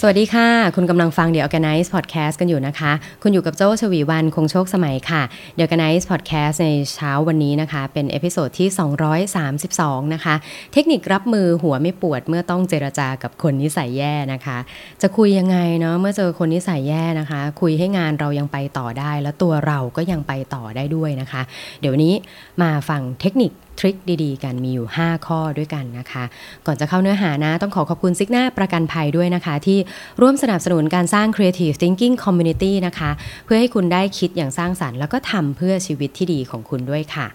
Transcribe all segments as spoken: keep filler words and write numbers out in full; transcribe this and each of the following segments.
สวัสดีค่ะคุณกำลังฟัง The Organize Podcast กันอยู่นะคะคุณอยู่กับโจชวีวรรณคงโชคสมัยค่ะ The Organize Podcast ในเช้าวันนี้นะคะเป็นเอพิโซดที่สองร้อยสามสิบสองนะคะเทคนิครับมือหัวไม่ปวดเมื่อต้องเจรจากับคนนิสัยแย่นะคะจะคุยยังไงเนาะเมื่อเจอคนนิสัยแย่นะคะคุยให้งานเรายังไปต่อได้แล้วตัวเราก็ยังไปต่อได้ด้วยนะคะเดี๋ยวนี้มาฟังเทคนิคทริคดีๆกันมีอยู่ห้าข้อด้วยกันนะคะก่อนจะเข้าเนื้อหานะต้องขอขอบคุณซิกนาประกันภัยด้วยนะคะที่ร่วมสนับสนุนการสร้าง Creative Thinking Community นะคะเพื่อให้คุณได้คิดอย่างสร้างสรรค์แล้วก็ทำเพื่อชีวิตที่ดีของคุณด้วยค่ะ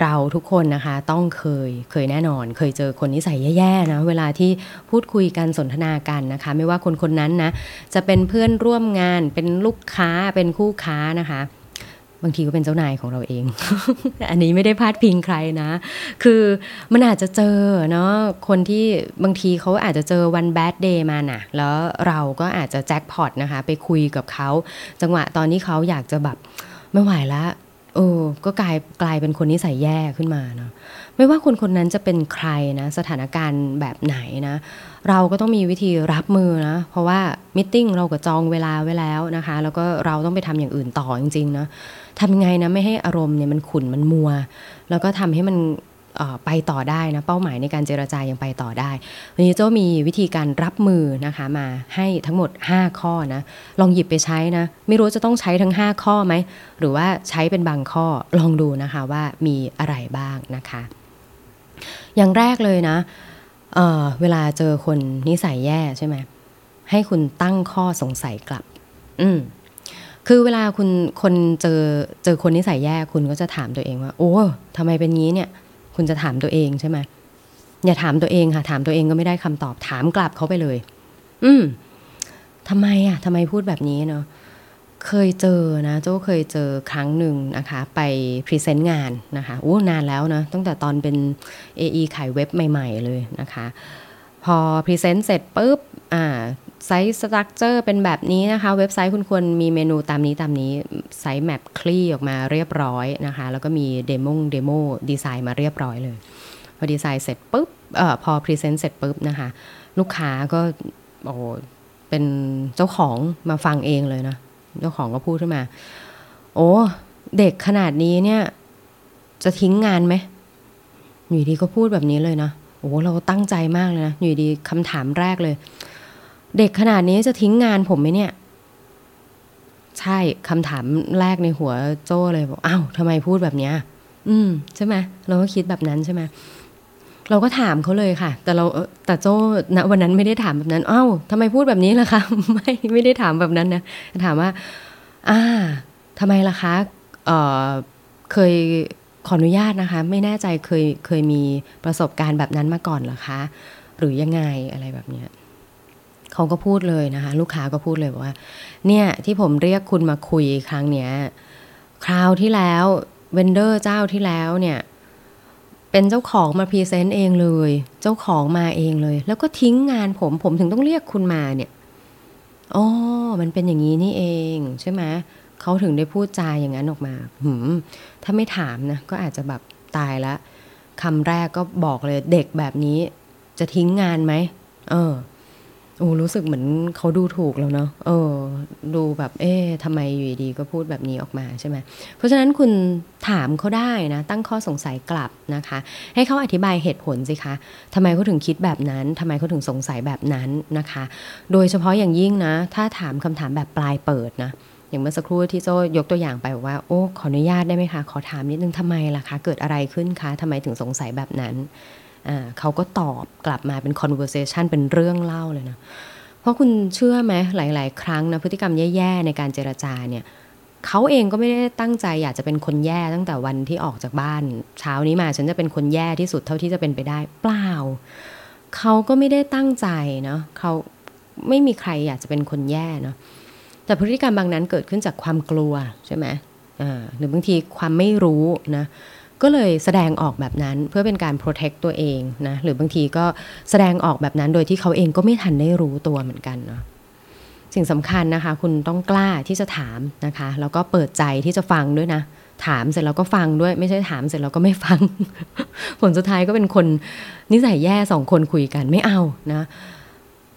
เราทุกคนนะคะต้องเคยเคยแน่นอนเคยเจอคนนิสัยแย่ๆนะเวลาที่พูดคุยกันสนทนากันนะคะไม่ว่าคนคนนั้นนะจะเป็นเพื่อนร่วมงานเป็นลูกค้าเป็นคู่ค้านะคะบางทีก็เป็นเจ้านายของเราเอง อันนี้ไม่ได้พาดพิงใครนะคือมันอาจจะเจอเนาะคนที่บางทีเขาอาจจะเจอวันแบดเดย์มาน่ะแล้วเราก็อาจจะแจ็คพอตนะคะไปคุยกับเขาจังหวะตอนที่เขาอยากจะแบบไม่ไหวละโอ้ก็กลายกลายเป็นคนนิสัยแย่ขึ้นมาเนาะไม่ว่าคนคนนั้นจะเป็นใครนะสถานการณ์แบบไหนนะเราก็ต้องมีวิธีรับมือนะเพราะว่ามีตติ้งเราก็จองเวลาไว้แล้วนะคะแล้วก็เราต้องไปทำอย่างอื่นต่อจริงๆนะทำยังไงนะไม่ให้อารมณ์เนี่ยมันขุ่นมันมัวแล้วก็ทำให้มันไปต่อได้นะเป้าหมายในการเจรจายังไปต่อได้วันนี้โจ้มีวิธีการรับมือนะคะมาให้ทั้งหมดห้าข้อนะลองหยิบไปใช้นะไม่รู้จะต้องใช้ทั้งห้าข้อไหมหรือว่าใช้เป็นบางข้อลองดูนะคะว่ามีอะไรบ้างนะคะอย่างแรกเลยนะ เอ่อ เวลาเจอคนนิสัยแย่ใช่ไหมให้คุณตั้งข้อสงสัยกลับอืมคือเวลาคุณคนเจอเจอคนนิสัยแย่คุณก็จะถามตัวเองว่าโอ้ทำไมเป็นงี้เนี่ยคุณจะถามตัวเองใช่ไหมอย่าถามตัวเองค่ะถามตัวเองก็ไม่ได้คำตอบถามกลับเขาไปเลยอืมทำไมอ่ะทำไมพูดแบบนี้เนาะเคยเจอนะโจ้เคยเจอครั้งหนึ่งนะคะไปพรีเซนต์งานนะคะโอ้นานแล้วนะตั้งแต่ตอนเป็น เอ อี ขายเว็บใหม่ๆเลยนะคะพอพรีเซนต์เสร็จปุ๊บอ่าไซส์สตรัคเจอร์เป็นแบบนี้นะคะเว็บไซต์คุณควรมีเมนูตามนี้ตามนี้ไซส์แมปคลี่ออกมาเรียบร้อยนะคะแล้วก็มีเดโมเดโมดีไซน์มาเรียบร้อยเลยพอดีไซน์เสร็จปุ๊บเอ่อพอพรีเซนต์เสร็จปุ๊บนะคะลูกค้าก็โอ้เป็นเจ้าของมาฟังเองเลยนะเจ้าของก็พูดขึ้นมาโอ้เด็กขนาดนี้เนี่ยจะทิ้งงานไหมอยู่ดีก็พูดแบบนี้เลยนะโอ้เราตั้งใจมากเลยนะอยู่ดีคำถามแรกเลยเด็กขนาดนี้จะทิ้งงานผมไหมเนี่ยใช่คำถามแรกในหัวโจ้เลยบอกอ้าวทำไมพูดแบบเนี้ยอืมใช่ไหมเราก็คิดแบบนั้นใช่ไหมเราก็ถามเขาเลยค่ะแต่เราแต่โจ้ณวันนั้นไม่ได้ถามแบบนั้นอ้าวทำไมพูดแบบนี้ล่ะคะไม่ไม่ได้ถามแบบนั้นนะถามว่าอ่าทำไมล่ะคะเอ่อเคยขออนุญาตนะคะไม่แน่ใจเคยเคยมีประสบการณ์แบบนั้นมาก่อนเหรอคะหรือยังไงอะไรแบบเนี้ยเขาก็พูดเลยนะคะลูกค้าก็พูดเลยว่าเนี่ยที่ผมเรียกคุณมาคุยครั้งเนี้ยคราวที่แล้วเวนเดอร์เจ้าที่แล้วเนี่ยเป็นเจ้าของมาพรีเซนต์เองเลยเจ้าของมาเองเลยแล้วก็ทิ้งงานผมผมถึงต้องเรียกคุณมาเนี่ยอ๋อมันเป็นอย่างนี้นี่เองใช่ไหมเขาถึงได้พูดจาอย่างนั้นออกมาหืมถ้าไม่ถามนะก็อาจจะแบบตายละคำแรกก็บอกเลยเด็กแบบนี้จะทิ้งงานไหมเออโอ้รู้สึกเหมือนเขาดูถูกแล้วเนาะเออดูแบบเอ๊ะทำไมอยู่ดีก็พูดแบบนี้ออกมาใช่ไหมเพราะฉะนั้นคุณถามเขาได้นะตั้งข้อสงสัยกลับนะคะให้เขาอธิบายเหตุผลสิคะทำไมเขาถึงคิดแบบนั้นทำไมเขาถึงสงสัยแบบนั้นนะคะโดยเฉพาะอย่างยิ่งนะถ้าถามคำถามแบบปลายเปิดนะอย่างเมื่อสักครู่ที่โจ้ยกตัวอย่างไปบอกว่าโอ้ขออนุญาตได้ไหมคะขอถามนิดนึงทำไมล่ะคะเกิดอะไรขึ้นคะทำไมถึงสงสัยแบบนั้นเขาก็ตอบกลับมาเป็น conversation เป็นเรื่องเล่าเลยนะเพราะคุณเชื่อไหมหลายๆครั้งนะพฤติกรรมแย่ๆในการเจรจาเนี่ยเขาเองก็ไม่ได้ตั้งใจอยากจะเป็นคนแย่ตั้งแต่วันที่ออกจากบ้านเช้านี้มาฉันจะเป็นคนแย่ที่สุดเท่าที่จะเป็นไปได้เปล่าเขาก็ไม่ได้ตั้งใจเนาะเขาไม่มีใครอยากจะเป็นคนแย่เนาะแต่พฤติกรรมบางนั้นเกิดขึ้นจากความกลัวใช่ไหมหรือบางทีความไม่รู้นะก็เลยแสดงออกแบบนั้นเพื่อเป็นการ protect ตัวเองนะหรือบางทีก็แสดงออกแบบนั้นโดยที่เขาเองก็ไม่ทันได้รู้ตัวเหมือนกันเนาะ สิ่งสำคัญนะคะคุณต้องกล้าที่จะถามนะคะแล้วก็เปิดใจที่จะฟังด้วยนะถามเสร็จแล้วก็ฟังด้วยไม่ใช่ถามเสร็จแล้วก็ไม่ฟัง ผลสุดท้ายก็เป็นคนนิสัยแย่สองคนคุยกันไม่เอานะ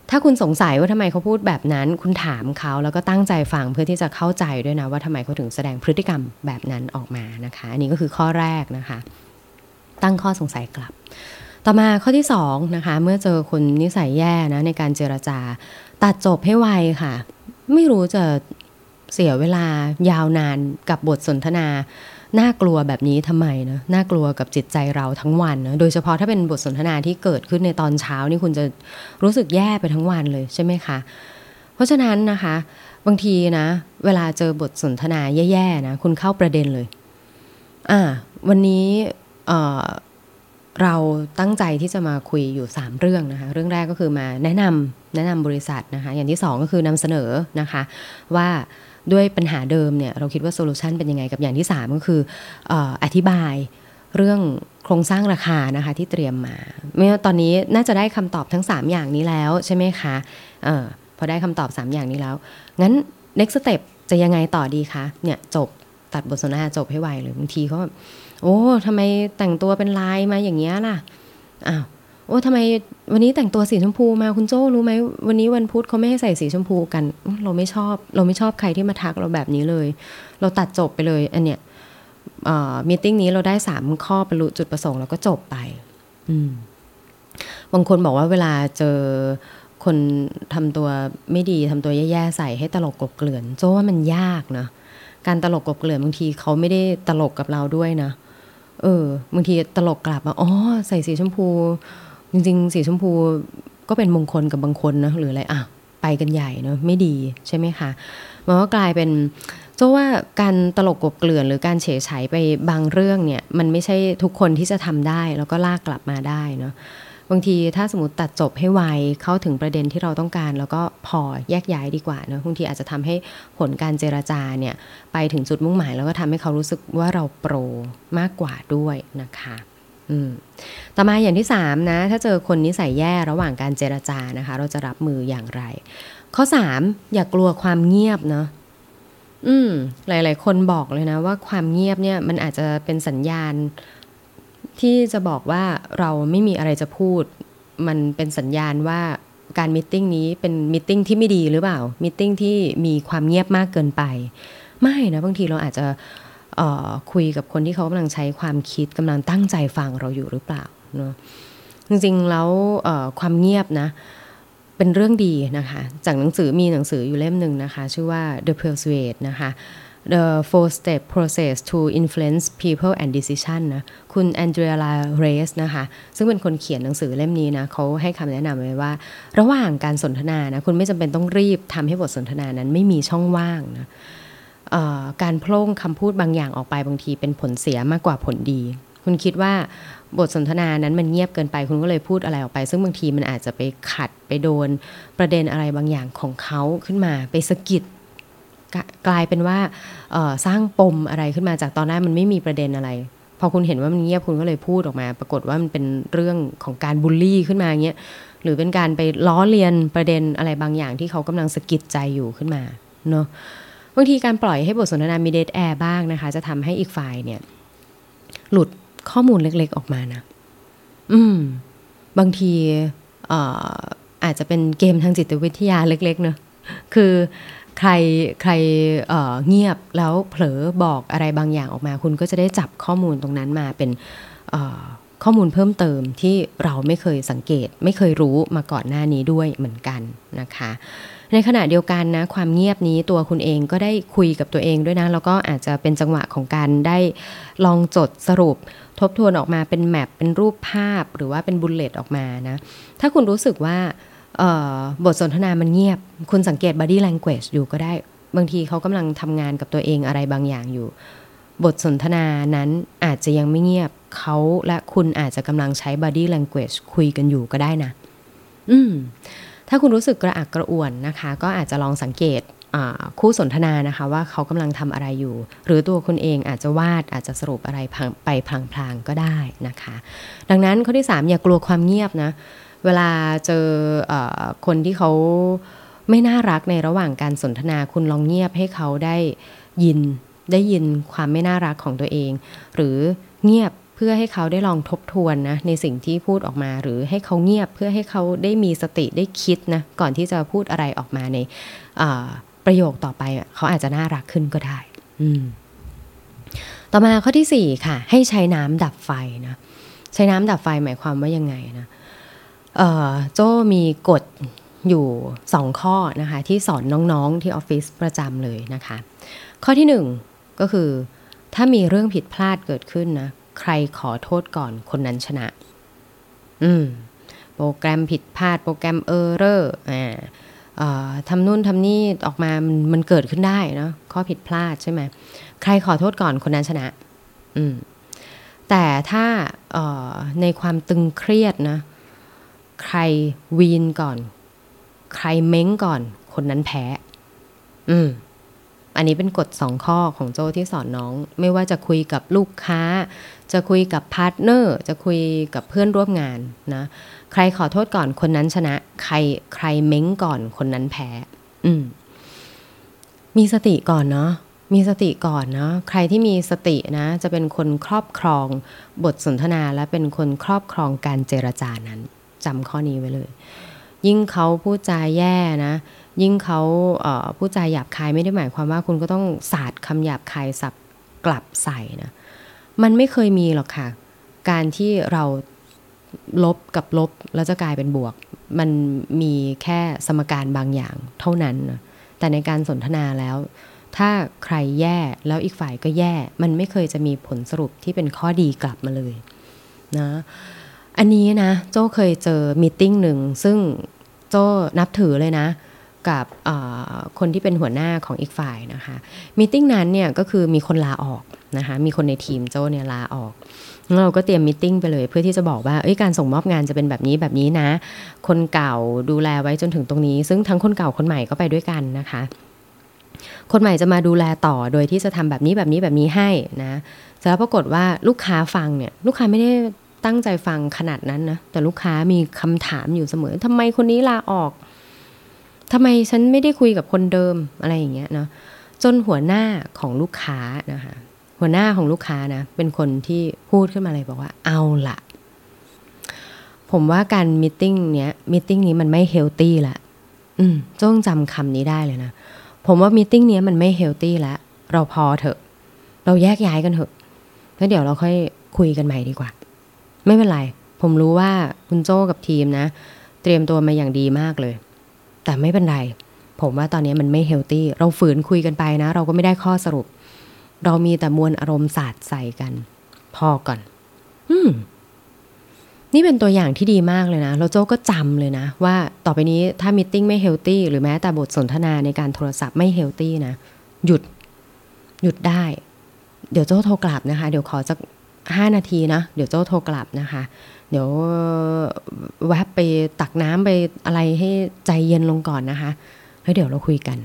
ถ้าคุณสงสัยว่าทำไมเขาพูดแบบนั้นคุณถามเขาแล้วก็ตั้งใจฟังเพื่อที่จะเข้าใจด้วยนะว่าทำไมเขาถึงแสดงพฤติกรรมแบบนั้นออกมานะคะอันนี้ก็คือข้อแรกนะคะตั้งข้อสงสัยกลับต่อมาข้อที่สองนะคะเมื่อเจอคนนิสัยแย่นะในการเจรจาตัดจบให้ไวค่ะไม่รู้จะเสียเวลายาวนานกับบทสนทนาน่ากลัวแบบนี้ทำไมนะน่ากลัวกับจิตใจเราทั้งวันนะโดยเฉพาะถ้าเป็นบทสนทนาที่เกิดขึ้นในตอนเช้านี่คุณจะรู้สึกแย่ไปทั้งวันเลยใช่ไหมคะเพราะฉะนั้นนะคะบางทีนะเวลาเจอบทสนทนาแย่ๆนะคุณเข้าประเด็นเลยอ่าวันนี้เอ่อเราตั้งใจที่จะมาคุยอยู่สามเรื่องนะคะเรื่องแรกก็คือมาแนะนำแนะนำบริษัทนะคะอย่างที่สองก็คือนำเสนอนะคะว่าด้วยปัญหาเดิมเนี่ยเราคิดว่าโซลูชันเป็นยังไงกับอย่างที่สามก็คือ เอ่อ อธิบายเรื่องโครงสร้างราคานะคะที่เตรียมมาเมื่อตอนนี้น่าจะได้คำตอบทั้งสามอย่างนี้แล้วใช่ไหมคะเอ่อพอได้คำตอบสามอย่างนี้แล้วงั้น next step จะยังไงต่อดีคะเนี่ยจบตัดบทสนทนาจบให้ไวเลยบางทีเขาแบบโอ้ทำไมแต่งตัวเป็นลายมาอย่างเงี้ยล่ะอ้าวโอ้ทำไมวันนี้แต่งตัวสีชมพูมาคุณโจ้รู้ไหมวันนี้วันพุธเขาไม่ให้ใส่สีชมพูกันเราไม่ชอบเราไม่ชอบใครที่มาทักเราแบบนี้เลยเราตัดจบไปเลยอันเนี้ยมีตติ้งนี้เราได้สามข้อบรรลุจุดประสงค์แล้วก็จบไปบางคนบอกว่าเวลาเจอคนทำตัวไม่ดีทำตัวแย่ๆใส่ให้ตลกกลบเกลื่อนโจ้ว่ามันยากนะการตลกกลบเกลื่อนบางทีเขาไม่ได้ตลกกับเราด้วยนะเออบางทีตลกกลับมาอ๋อใส่สีชมพูจริงๆสีชมพูก็เป็นมงคลกับบางคนนะหรืออะไรอ่ะไปกันใหญ่เนอะไม่ดีใช่ไหมคะมันก็กลายเป็นโจ้ว่าการตลกกลบเกลื่อนหรือการเฉยเฉยไปบางเรื่องเนี่ยมันไม่ใช่ทุกคนที่จะทำได้แล้วก็ลากกลับมาได้เนาะบางทีถ้าสมมติตัดจบให้ไวเข้าถึงประเด็นที่เราต้องการแล้วก็พอแยกย้ายดีกว่าเนอะบางทีอาจจะทำให้ผลการเจรจาเนี่ยไปถึงจุดมุ่งหมายแล้วก็ทำให้เขารู้สึกว่าเราโปรมากกว่าด้วยนะคะอืมต่อมาอย่างที่สามนะถ้าเจอคนนิสัยแย่ระหว่างการเจรจานะคะเราจะรับมืออย่างไรข้อสามอย่ากลัวความเงียบเนาะอืมหลายๆคนบอกเลยนะว่าความเงียบเนี่ยมันอาจจะเป็นสัญญาณที่จะบอกว่าเราไม่มีอะไรจะพูดมันเป็นสัญญาณว่าการมีตติ้งนี้เป็นมีตติ้งที่ไม่ดีหรือเปล่ามีตติ้งที่มีความเงียบมากเกินไปไม่นะบางทีเราอาจจะเอ่อคุยกับคนที่เขากำลังใช้ความคิดกำลังตั้งใจฟังเราอยู่หรือเปล่าเนาะจริงๆแล้วเอ่อความเงียบนะเป็นเรื่องดีนะคะจากหนังสือมีหนังสืออยู่เล่มหนึ่งนะคะชื่อว่า The Persuade นะคะ The Four-Step Process to Influence People and Decision นะคุณแอนเดรียลาเรสนะคะซึ่งเป็นคนเขียนหนังสือเล่มนี้นะเขาให้คำแนะนำไว้ว่าระหว่างการสนทนานะคุณไม่จำเป็นต้องรีบทำให้บทสนทนานั้นไม่มีช่องว่างนะการโพล่งคำพูดบางอย่างออกไปบางทีเป็นผลเสียมากกว่าผลดีคุณคิดว่าบทสนทนานั้นมันเงียบเกินไปคุณก็เลยพูดอะไรออกไปซึ่งบางทีมันอาจจะไปขัดไปโดนประเด็นอะไรบางอย่างของเขาขึ้นมาไปสะกิดกลายเป็นว่าสร้างปมอะไรขึ้นมาจากตอนแรกมันไม่มีประเด็นอะไรพอคุณเห็นว่ามันเงียบคุณก็เลยพูดออกมาปรากฏว่ามันเป็นเรื่องของการบูลลี่ขึ้นมาอย่างเงี้ยหรือเป็นการไปล้อเลียนประเด็นอะไรบางอย่างที่เขากำลังสะกิดใจอยู่ขึ้นมาเนาะบางทีการปล่อยให้บทสนทนามีเดดแอร์บ้างนะคะจะทำให้อีกฝ่ายเนี่ยหลุดข้อมูลเล็กๆออกมานะอืมบางทีเอ่ออาจจะเป็นเกมทางจิตวิทยาเล็กๆเนอะคือใครใครเอ่อเงียบแล้วเผลอบอกอะไรบางอย่างออกมาคุณก็จะได้จับข้อมูลตรงนั้นมาเป็นเอ่อข้อมูลเพิ่มเติมที่เราไม่เคยสังเกตไม่เคยรู้มาก่อนหน้านี้ด้วยเหมือนกันนะคะในขณะเดียวกันนะความเงียบนี้ตัวคุณเองก็ได้คุยกับตัวเองด้วยนะแล้วก็อาจจะเป็นจังหวะของการได้ลองจดสรุปทบทวนออกมาเป็นแมปเป็นรูปภาพหรือว่าเป็นบุลเลตออกมานะถ้าคุณรู้สึกว่าบทสนทนามันเงียบคุณสังเกต body language อยู่ก็ได้บางทีเขากำลังทำงานกับตัวเองอะไรบางอย่างอยู่บทสนทนานั้นอาจจะยังไม่เงียบเขาและคุณอาจจะกำลังใช้ body language คุยกันอยู่ก็ได้นะอืมถ้าคุณรู้สึกกระอักกระอ่วนนะคะก็อาจจะลองสังเกตคู่สนทนานะคะว่าเขากำลังทำอะไรอยู่หรือตัวคุณเองอาจจะวาดอาจจะสรุปอะไรไปพลางๆก็ได้นะคะดังนั้นข้อที่สามอย่ากลัวความเงียบนะเวลาเจอคนที่เขา ไม่น่ารักในระหว่างการสนทนาคุณลองเงียบให้เขาได้ยินได้ยินความไม่น่ารักของตัวเองหรือเงียบเพื่อให้เขาได้ลองทบทวนนะในสิ่งที่พูดออกมาหรือให้เขาเงียบเพื่อให้เขาได้มีสติได้คิดนะก่อนที่จะพูดอะไรออกมาในประโยคต่อไปเขาอาจจะน่ารักขึ้นก็ได้ต่อมาข้อที่สี่ค่ะให้ใช้น้ำดับไฟนะใช้น้ำดับไฟหมายความว่ายังไงนะโจ้มีกฎอยู่สองข้อนะคะที่สอนน้องๆที่ออฟฟิศประจำเลยนะคะข้อที่หนึ่งก็คือถ้ามีเรื่องผิดพลาดเกิดขึ้นนะใครขอโทษก่อนคนนั้นชนะอืมโปรแกรมผิดพลาดโปรแกรมเออร์เรอร์อ่าเอ่อทำนู่นทำนี่ออกมามันมันเกิดขึ้นได้เนาะข้อผิดพลาดใช่ไหมใครขอโทษก่อนคนนั้นชนะอืมแต่ถ้าเอ่อในความตึงเครียดนะใครวีนก่อนใครเม้งก่อนคนนั้นแพ้อืมอันนี้เป็นกฎสองข้อของโจ้ที่สอนน้องไม่ว่าจะคุยกับลูกค้าจะคุยกับพาร์ทเนอร์จะคุยกับเพื่อนร่วมงานนะใครขอโทษก่อนคนนั้นชนะใครใครเม้งก่อนคนนั้นแพ้อืมมีสติก่อนเนาะมีสติก่อนเนาะใครที่มีสตินะจะเป็นคนครอบครองบทสนทนาและเป็นคนครอบครองการเจรจานั้นจำข้อนี้ไว้เลยยิ่งเขาพูดจาแย่นะยิ่งเขาเอ่อพูดจาหยาบคายไม่ได้หมายความว่าคุณก็ต้องสาดคำหยาบคายสับกลับใส่นะมันไม่เคยมีหรอกค่ะการที่เราลบกับลบแล้วจะกลายเป็นบวกมันมีแค่สมการบางอย่างเท่านั้นนะแต่ในการสนทนาแล้วถ้าใครแย่แล้วอีกฝ่ายก็แย่มันไม่เคยจะมีผลสรุปที่เป็นข้อดีกลับมาเลยนะอันนี้นะโจ้เคยเจอมีตติ้งหนึ่งซึ่งโจ้นับถือเลยนะกับคนที่เป็นหัวหน้าของอีกฝ่ายนะคะมีตติ้งนั้นเนี่ยก็คือมีคนลาออกนะคะมีคนในทีมโจ้เนี่ยลาออกเราก็เตรียมมีตติ้งไปเลยเพื่อที่จะบอกว่าการส่งมอบงานจะเป็นแบบนี้แบบนี้นะคนเก่าดูแลไว้จนถึงตรงนี้ซึ่งทั้งคนเก่าคนใหม่ก็ไปด้วยกันนะคะคนใหม่จะมาดูแลต่อโดยที่จะทำแบบนี้แบบนี้แบบนี้ให้นะแต่แล้วปรากฏว่าลูกค้าฟังเนี่ยลูกค้าไม่ได้ตั้งใจฟังขนาดนั้นนะแต่ลูกค้ามีคำถามอยู่เสมอทำไมคนนี้ลาออกทำไมฉันไม่ได้คุยกับคนเดิมอะไรอย่างเงี้ยเนาะจนหัวหน้าของลูกค้านะคะหัวหน้าของลูกค้านะเป็นคนที่พูดขึ้นมาเลยบอกว่าเอาล่ะผมว่าการมีตติ้งเนี้ยมีตติ้งนี้มันไม่เฮลตี้ละอืมจ้องจำคำนี้ได้เลยนะผมว่ามีตติ้งเนี้ยมันไม่เฮลตี้ละเราพอเถอะเราแยกย้ายกันเถอะแล้วเดี๋ยวเราค่อยคุยกันใหม่ดีกว่าไม่เป็นไรผมรู้ว่าคุณโจ้กับทีมนะเตรียมตัวมาอย่างดีมากเลยแต่ไม่เป็นไรผมว่าตอนนี้มันไม่เฮลตี้เราฝืนคุยกันไปนะเราก็ไม่ได้ข้อสรุปเรามีแต่มวลอารมณ์สาดใส่กันพอก่อนอืมนี่เป็นตัวอย่างที่ดีมากเลยนะแล้วโจ้ก็จำเลยนะว่าต่อไปนี้ถ้ามีตติ้งไม่เฮลตี้หรือแม้แต่บทสนทนาในการโทรศัพท์ไม่เฮลตี้นะหยุดหยุดได้เดี๋ยวโจ้โทรกลับนะคะเดี๋ยวขอสักห้านาทีนะเดี๋ยวโจ้โทรกลับนะคะเดี๋ยวแวะไปตักน้ำไปอะไรให้ใจเย็นลงก่อนนะคะแล้วเดี๋ยวเราคุยกัน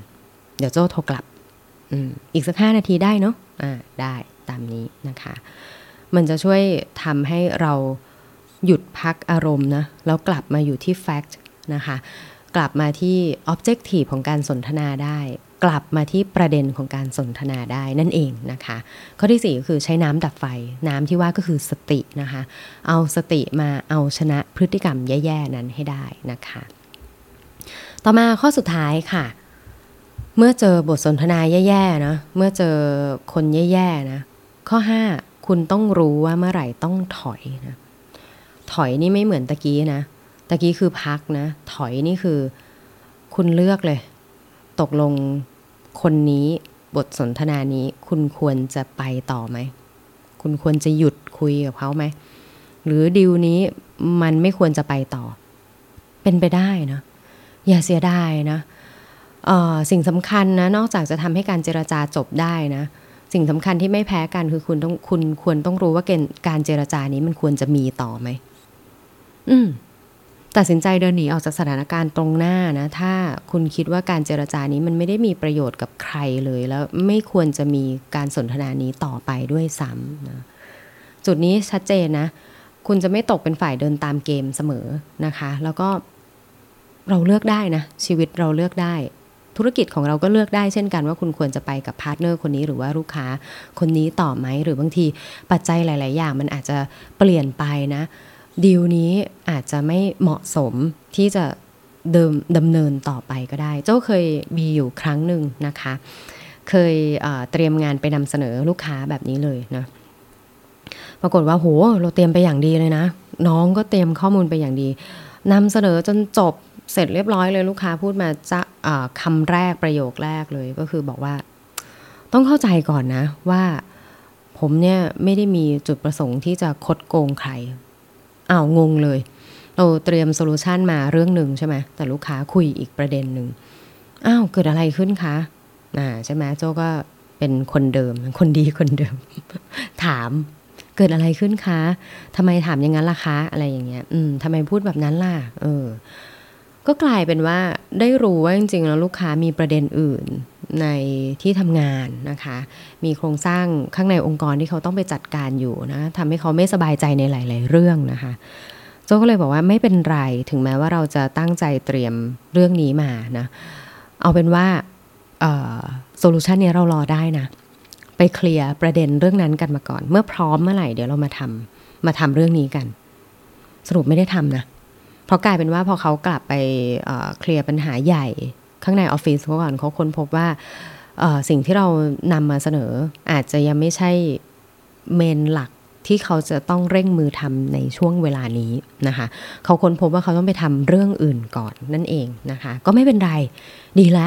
เดี๋ยวโจ้โทรกลับอืมอีกสักห้านาทีได้เนาะอ่าได้ตามนี้นะคะมันจะช่วยทำให้เราหยุดพักอารมณ์นะแล้วกลับมาอยู่ที่แฟกต์นะคะกลับมาที่ออบเจกตีฟของการสนทนาได้กลับมาที่ประเด็นของการสนทนาได้นั่นเองนะคะข้อที่สี่คือใช้น้ำดับไฟน้ำที่ว่าก็คือสตินะคะเอาสติมาเอาชนะพฤติกรรมแย่ๆนั้นให้ได้นะคะต่อมาข้อสุดท้ายค่ะเมื่อเจอบทสนทนาแย่ๆนะเมื่อเจอคนแย่ๆนะข้อห้าคุณต้องรู้ว่าเมื่อไหร่ต้องถอยนะถอยนี่ไม่เหมือนตะกี้นะตะกี้คือพักนะถอยนี่คือคุณเลือกเลยตกลงคนนี้บทสนทนานี้คุณควรจะไปต่อไหมคุณควรจะหยุดคุยกับเขาไหมหรือดีลนี้มันไม่ควรจะไปต่อเป็นไปได้นะอย่าเสียดายนะเอ่อสิ่งสำคัญนะนอกจากจะทำให้การเจรจาจบได้นะสิ่งสำคัญที่ไม่แพ้กันคือคุณต้องคุณควรต้องรู้ว่าการเจรจานี้มันควรจะมีต่อไหมอืมตัดสินใจเดินหนีออกจากสถานการณ์ตรงหน้านะถ้าคุณคิดว่าการเจรจานี้มันไม่ได้มีประโยชน์กับใครเลยแล้วไม่ควรจะมีการสนทนานี้ต่อไปด้วยซ้ำนะจุดนี้ชัดเจนนะคุณจะไม่ตกเป็นฝ่ายเดินตามเกมเสมอนะคะแล้วก็ เราเลือกได้นะชีวิตเราเลือกได้ธุรกิจของเราก็เลือกได้เช่นกันว่าคุณควรจะไปกับพาร์ทเนอร์คนนี้หรือว่าลูกค้าคนนี้ต่อไหมหรือบางทีปัจจัยหลายๆอย่างมันอาจจะเปลี่ยนไปนะดีลนี้อาจจะไม่เหมาะสมที่จะเดิมดำเนินต่อไปก็ได้เจ้าเคยมีอยู่ครั้งหนึ่งนะคะเคยเอ่อเตรียมงานไปนำเสนอลูกค้าแบบนี้เลยนะปรากฏว่าโหเราเตรียมไปอย่างดีเลยนะน้องก็เตรียมข้อมูลไปอย่างดีนำเสนอจนจบเสร็จเรียบร้อยเลยลูกค้าพูดมาจะคำแรกประโยคแรกเลยก็คือบอกว่าต้องเข้าใจก่อนนะว่าผมเนี่ยไม่ได้มีจุดประสงค์ที่จะคดโกงใครอ้าวงงเลยเราเตรียมโซลูชันมาเรื่องหนึ่งใช่ไหมแต่ลูกค้าคุยอีกประเด็นหนึ่งอ้าวเกิดอะไรขึ้นคะอ่าใช่ไหมโจ้ก็เป็นคนเดิมคนดีคนเดิม ถามเกิดอะไรขึ้นคะทำไมถามอย่างนั้นล่ะคะอะไรอย่างเงี้ยอืมทำไมพูดแบบนั้นล่ะเออก็กลายเป็นว่าได้รู้ว่าจริงๆแล้วลูกค้ามีประเด็นอื่นในที่ทำงานนะคะมีโครงสร้างข้างในองค์กรที่เขาต้องไปจัดการอยู่นะทำให้เขาไม่สบายใจในหลายๆเรื่องนะคะโจ้ก็เลยบอกว่าไม่เป็นไรถึงแม้ว่าเราจะตั้งใจเตรียมเรื่องนี้มานะเอาเป็นว่าเอ่อโซลูชันนี้เรารอได้นะไปเคลียร์ประเด็นเรื่องนั้นกันมาก่อนเมื่อพร้อมเมื่อไหร่เดี๋ยวเรามาทำมาทำเรื่องนี้กันสรุปไม่ได้ทำนะเพราะกลายเป็นว่าพอเขากลับไปเอ่อเคลียร์ปัญหาใหญ่ข้างในออฟฟิศเขาก่อนเขาค้นพบว่าเอ่อสิ่งที่เรานำมาเสนออาจจะยังไม่ใช่เมนหลักที่เขาจะต้องเร่งมือทำในช่วงเวลานี้นะคะเขาค้นพบว่าเขาต้องไปทำเรื่องอื่นก่อนนั่นเองนะคะก็ไม่เป็นไรดีละ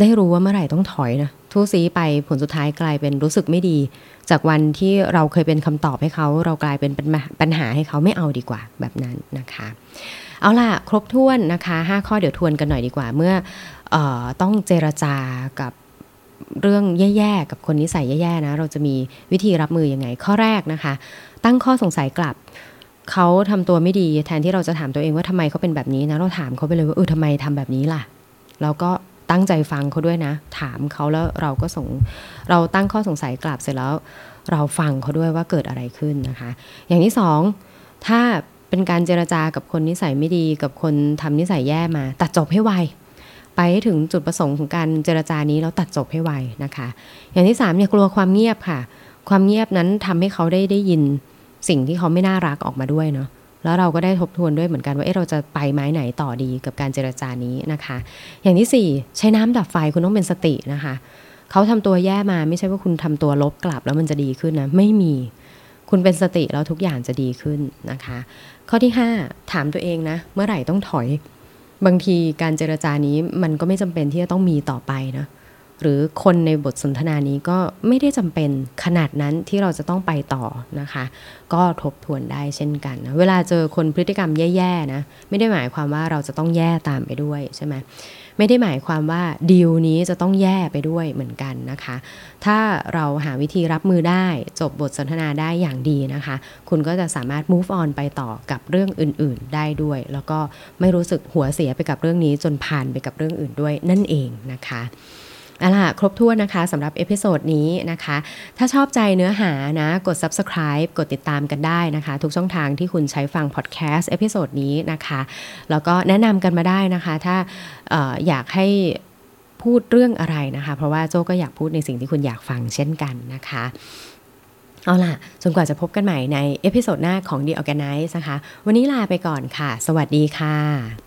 ได้รู้ว่าเมื่อไหร่ต้องถอยนะทุสีไปผลสุดท้ายกลายเป็นรู้สึกไม่ดีจากวันที่เราเคยเป็นคำตอบให้เขาเรากลายเป็นปัญหาให้เขาไม่เอาดีกว่าแบบนั้นนะคะเอาล่ะครบถ้วนนะคะห้าข้อเดี๋ยวทวนกันหน่อยดีกว่าเมื่อเอ่อต้องเจรจากับเรื่องแย่ๆกับคนนิสัยแย่ๆนะเราจะมีวิธีรับมือยังไงข้อแรกนะคะตั้งข้อสงสัยกลับเขาทำตัวไม่ดีแทนที่เราจะถามตัวเองว่าทำไมเขาเป็นแบบนี้นะเราถามเขาไปเลยว่าเออทำไมทำแบบนี้ล่ะแล้วก็ตั้งใจฟังเขาด้วยนะถามเขาแล้วเราก็ส่งเราตั้งข้อสงสัยกลับเสร็จแล้วเราฟังเขาด้วยว่าเกิดอะไรขึ้นนะคะอย่างที่สองถ้าเป็นการเจรจากับคนนิสัยไม่ดีกับคนทำนิสัยแย่มาตัดจบให้ไวไปถึงจุดประสงค์ของการเจรจานี้แล้วตัดจบให้ไวนะคะอย่างที่สามเนี่ยกลัวความเงียบค่ะความเงียบนั้นทำให้เขาได้ได้ยินสิ่งที่เขาไม่น่ารักออกมาด้วยเนาะแล้วเราก็ได้ทบทวนด้วยเหมือนกันว่าเอ๊ะเราจะไปไม้ไหนต่อดีกับการเจรจานี้นะคะอย่างที่สี่ใช้น้ำดับไฟคุณต้องเป็นสตินะคะเขาทำตัวแย่มาไม่ใช่ว่าคุณทำตัวลบกลับแล้วมันจะดีขึ้นนะไม่มีคุณเป็นสติแล้วทุกอย่างจะดีขึ้นนะคะข้อที่ห้าถามตัวเองนะเมื่อไหร่ต้องถอยบางทีการเจรจานี้มันก็ไม่จำเป็นที่จะต้องมีต่อไปนะหรือคนในบทสนทนานี้ก็ไม่ได้จำเป็นขนาดนั้นที่เราจะต้องไปต่อนะคะก็ทบทวนได้เช่นกันนะเวลาเจอคนพฤติกรรมแย่ๆนะไม่ได้หมายความว่าเราจะต้องแย่ตามไปด้วยใช่ไหมไม่ได้หมายความว่าดีลนี้จะต้องแย่ไปด้วยเหมือนกันนะคะถ้าเราหาวิธีรับมือได้จบบทสนทนาได้อย่างดีนะคะคุณก็จะสามารถ move on ไปต่อกับเรื่องอื่นๆได้ด้วยแล้วก็ไม่รู้สึกหัวเสียไปกับเรื่องนี้จนผ่านไปกับเรื่องอื่นด้วยนั่นเองนะคะเอาล่ะครบถ้วนนะคะสำหรับเอพิโซดนี้นะคะถ้าชอบใจเนื้อหานะกด Subscribe กดติดตามกันได้นะคะทุกช่องทางที่คุณใช้ฟังพอดแคสต์เอพิโซดนี้นะคะแล้วก็แนะนำกันมาได้นะคะถ้า เอ่อ อยากให้พูดเรื่องอะไรนะคะเพราะว่าโจ้ก็อยากพูดในสิ่งที่คุณอยากฟังเช่นกันนะคะเอาล่ะจนกว่าจะพบกันใหม่ในเอพิโซดหน้าของ The Organize นะคะวันนี้ลาไปก่อนค่ะสวัสดีค่ะ